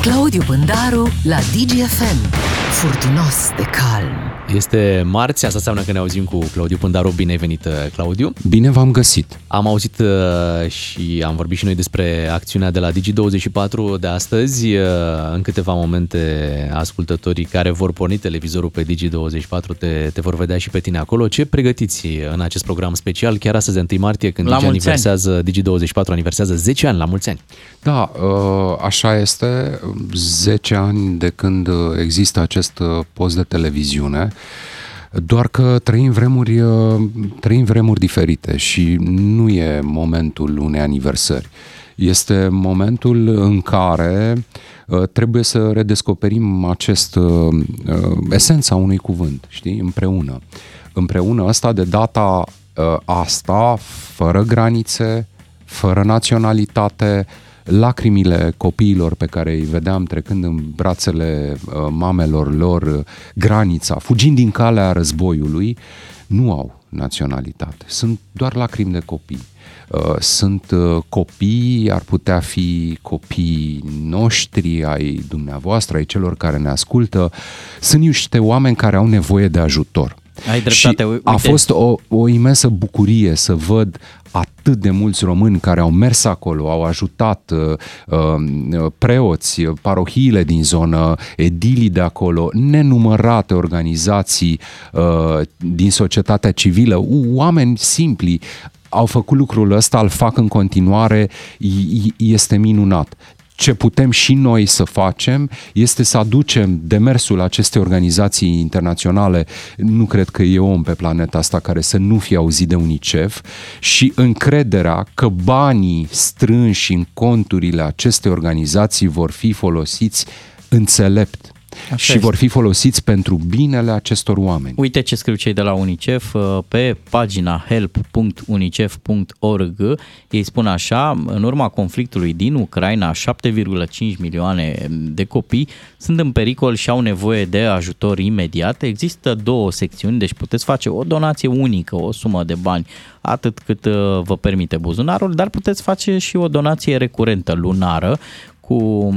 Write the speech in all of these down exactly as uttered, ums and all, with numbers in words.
Claudiu Pândaru la Digi F M. Furtunos de calm. Este marți, asta înseamnă că ne auzim cu Claudiu Pândaru. Bine ai venit, Claudiu! Bine v-am găsit! Am auzit și am vorbit și noi despre acțiunea de la Digi douăzeci și patru de astăzi. În câteva momente, ascultătorii care vor porni televizorul pe Digi douăzeci și patru te, te vor vedea și pe tine acolo. Ce pregătiți în acest program special, chiar astăzi, întâi martie, când Digi aniversează, Digi douăzeci și patru aniversează zece ani, la mulți ani? Da, așa este, zece ani de când există acest post de televiziune. Doar că trăim vremuri, trăim vremuri diferite și nu e momentul unei aniversări. Este momentul în care trebuie să redescoperim acest, esența unui cuvânt, știi? Împreună. Împreună, asta de data asta, fără granițe, fără naționalitate. Lacrimile copiilor pe care îi vedeam trecând în brațele mamelor lor granița, fugind din calea războiului, nu au naționalitate. Sunt doar lacrimi de copii. Sunt copii, ar putea fi copiii noștri, ai dumneavoastră, ai celor care ne ascultă. Sunt niște oameni care au nevoie de ajutor. Ai dreptate, uite. A fost o, o imensă bucurie să văd atât de mulți români care au mers acolo, au ajutat uh, preoți, parohiile din zonă, edilii de acolo, nenumărate organizații uh, din societatea civilă, oameni simpli au făcut lucrul ăsta, îl fac în continuare, este minunat. Ce putem și noi să facem este să aducem demersul acestei organizații internaționale. Nu cred că e om pe planeta asta care să nu fie auzit de UNICEF și încrederea că banii strânși în conturile acestei organizații vor fi folosiți înțelept. Așa și este. Vor fi folosiți pentru binele acestor oameni. Uite ce scriu cei de la UNICEF pe pagina help punct unicef punct org. Ei spun așa: în urma conflictului din Ucraina, șapte virgulă cinci milioane de copii sunt în pericol și au nevoie de ajutor imediat. Există două secțiuni, deci puteți face o donație unică, o sumă de bani, atât cât vă permite buzunarul, dar puteți face și o donație recurentă, lunară, cu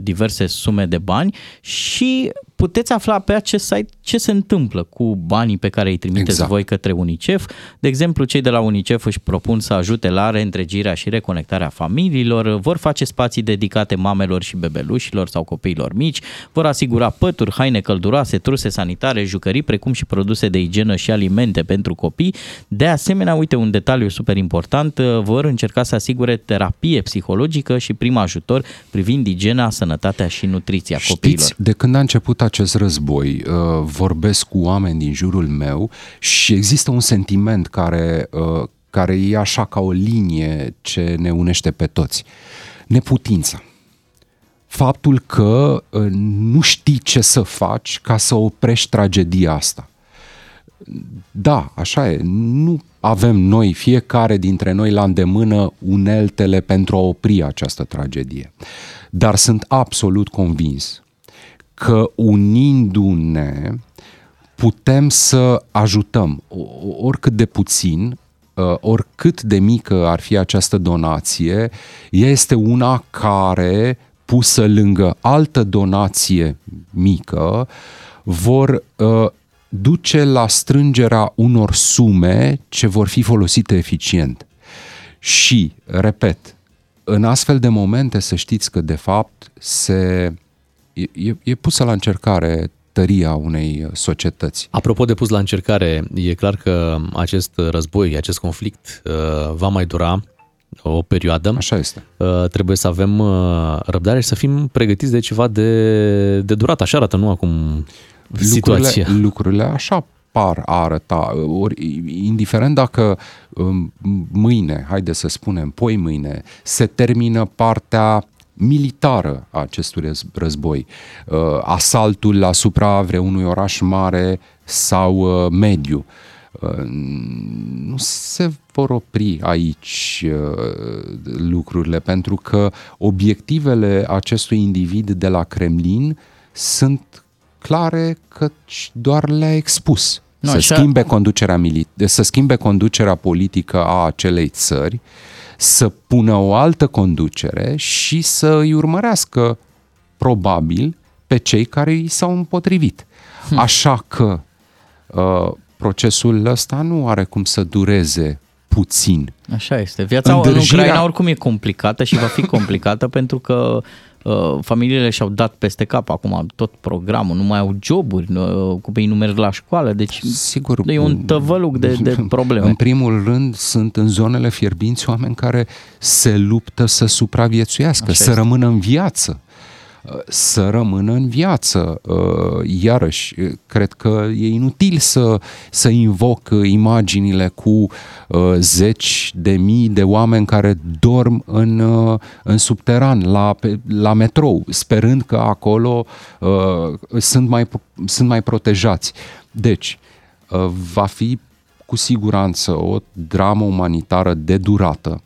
diverse sume de bani și puteți afla pe acest site ce se întâmplă cu banii pe care îi trimiteți exact. Voi către UNICEF. De exemplu, cei de la UNICEF își propun să ajute la reîntregirea și reconectarea familiilor, vor face spații dedicate mamelor și bebelușilor sau copiilor mici, vor asigura pături, haine călduroase, truse sanitare, jucării, precum și produse de igienă și alimente pentru copii. De asemenea, uite un detaliu super important, vor încerca să asigure terapie psihologică și prim ajutor privind igiena, sănătatea și nutriția Știți, copiilor. De când a început acest război, vorbesc cu oameni din jurul meu și există un sentiment care, care e așa ca o linie ce ne unește pe toți. Neputința. Faptul că nu știi ce să faci ca să oprești tragedia asta. Da, așa e. Nu avem noi, fiecare dintre noi, la îndemână uneltele pentru a opri această tragedie. Dar sunt absolut convins că unindu-ne putem să ajutăm, oricât de puțin, oricât de mică ar fi această donație, ea este una care, pusă lângă altă donație mică, vor duce la strângerea unor sume ce vor fi folosite eficient. Și, repet, în astfel de momente să știți că, de fapt, se... E, e pusă la încercare tăria unei societăți. Apropo de pus la încercare, e clar că acest război, acest conflict va mai dura o perioadă. Așa este. Trebuie să avem răbdare și să fim pregătiți de ceva de, de durată. Așa arată, nu acum situația. Lucrurile, lucrurile așa par a arăta. Ori, indiferent dacă mâine, haide să spunem, poi mâine, se termină partea militară a acestui război, asaltul asupra vreunui oraș mare sau mediu. Nu se vor opri aici lucrurile, pentru că obiectivele acestui individ de la Kremlin sunt clare că doar le-a expus. No, să, schimbe conducerea milita- să schimbe conducerea politică a acelei țări, să pună o altă conducere și să îi urmărească probabil pe cei care i s-au împotrivit. Hmm. Așa că uh, procesul ăsta nu are cum să dureze puțin. Așa este. Viața Îndrăjirea... în Ucraina oricum e complicată și va fi complicată pentru că uh, familiile și-au dat peste cap acum tot programul, nu mai au joburi, uh, copiii nu merg la școală, deci sigur, e un tăvăluc de, de probleme. În primul rând sunt în zonele fierbinți oameni care se luptă să supraviețuiască, Așa să este. rămână în viață. Să rămână în viață. Iarăși, cred că e inutil să, să invoc imaginile cu zeci de mii de oameni care dorm în, în subteran, la, la metrou, sperând că acolo uh, sunt, mai, sunt mai protejați. Deci, uh, va fi cu siguranță o dramă umanitară de durată.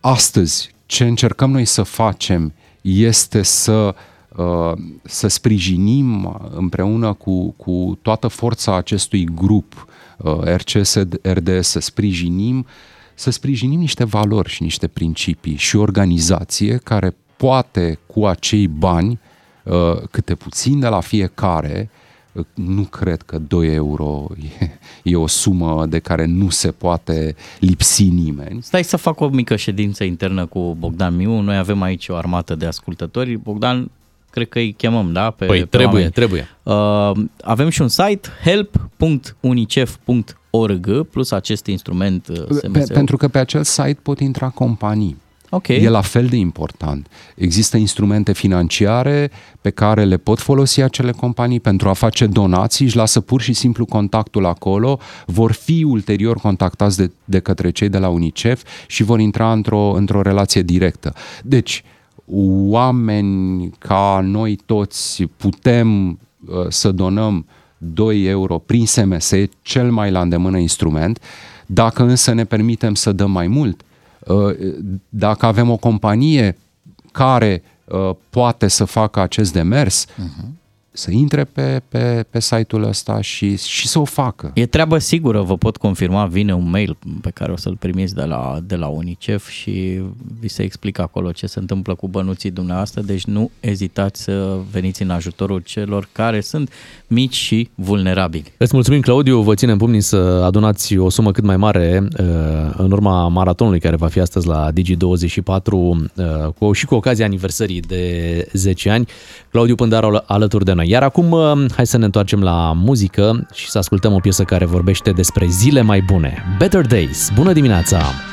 Astăzi, ce încercăm noi să facem este să, să sprijinim împreună cu, cu toată forța acestui grup R C S R D S, să sprijinim, să sprijinim niște valori și niște principii și organizație care poate cu acei bani, câte puțin de la fiecare, nu cred că doi euro e, e o sumă de care nu se poate lipsi nimeni. Stai să fac o mică ședință internă cu Bogdan Miu. Noi avem aici o armată de ascultători. Bogdan, cred că îi chemăm, da? Pe, păi pe trebuie, oameni. trebuie. Uh, avem și un site, help punct unicef punct org, plus acest instrument S M S-ul. Pe, pentru că pe acel site pot intra companii. Okay. E la fel de important. Există instrumente financiare pe care le pot folosi acele companii pentru a face donații, își lasă pur și simplu contactul acolo, vor fi ulterior contactați de, de către cei de la UNICEF și vor intra într-o, într-o relație directă. Deci, oameni ca noi toți putem uh, să donăm doi euro prin S M S, cel mai la îndemână instrument, dacă însă ne permitem să dăm mai mult. Dacă avem o companie care poate să facă acest demers, uh-huh. să intre pe, pe, pe site-ul ăsta și, și să o facă. E treabă sigură, vă pot confirma, vine un mail pe care o să-l primiți de la, de la UNICEF și vi se explică acolo ce se întâmplă cu bănuții dumneavoastră, deci nu ezitați să veniți în ajutorul celor care sunt mici și vulnerabili. Îți mulțumim, Claudiu, vă ținem pumnii să adunați o sumă cât mai mare în urma maratonului care va fi astăzi la Digi douăzeci și patru și cu ocazia aniversării de zece ani. Claudiu Pândaru alături de noi. Iar acum hai să ne întoarcem la muzică și să ascultăm o piesă care vorbește despre zile mai bune. Better Days. Bună dimineața!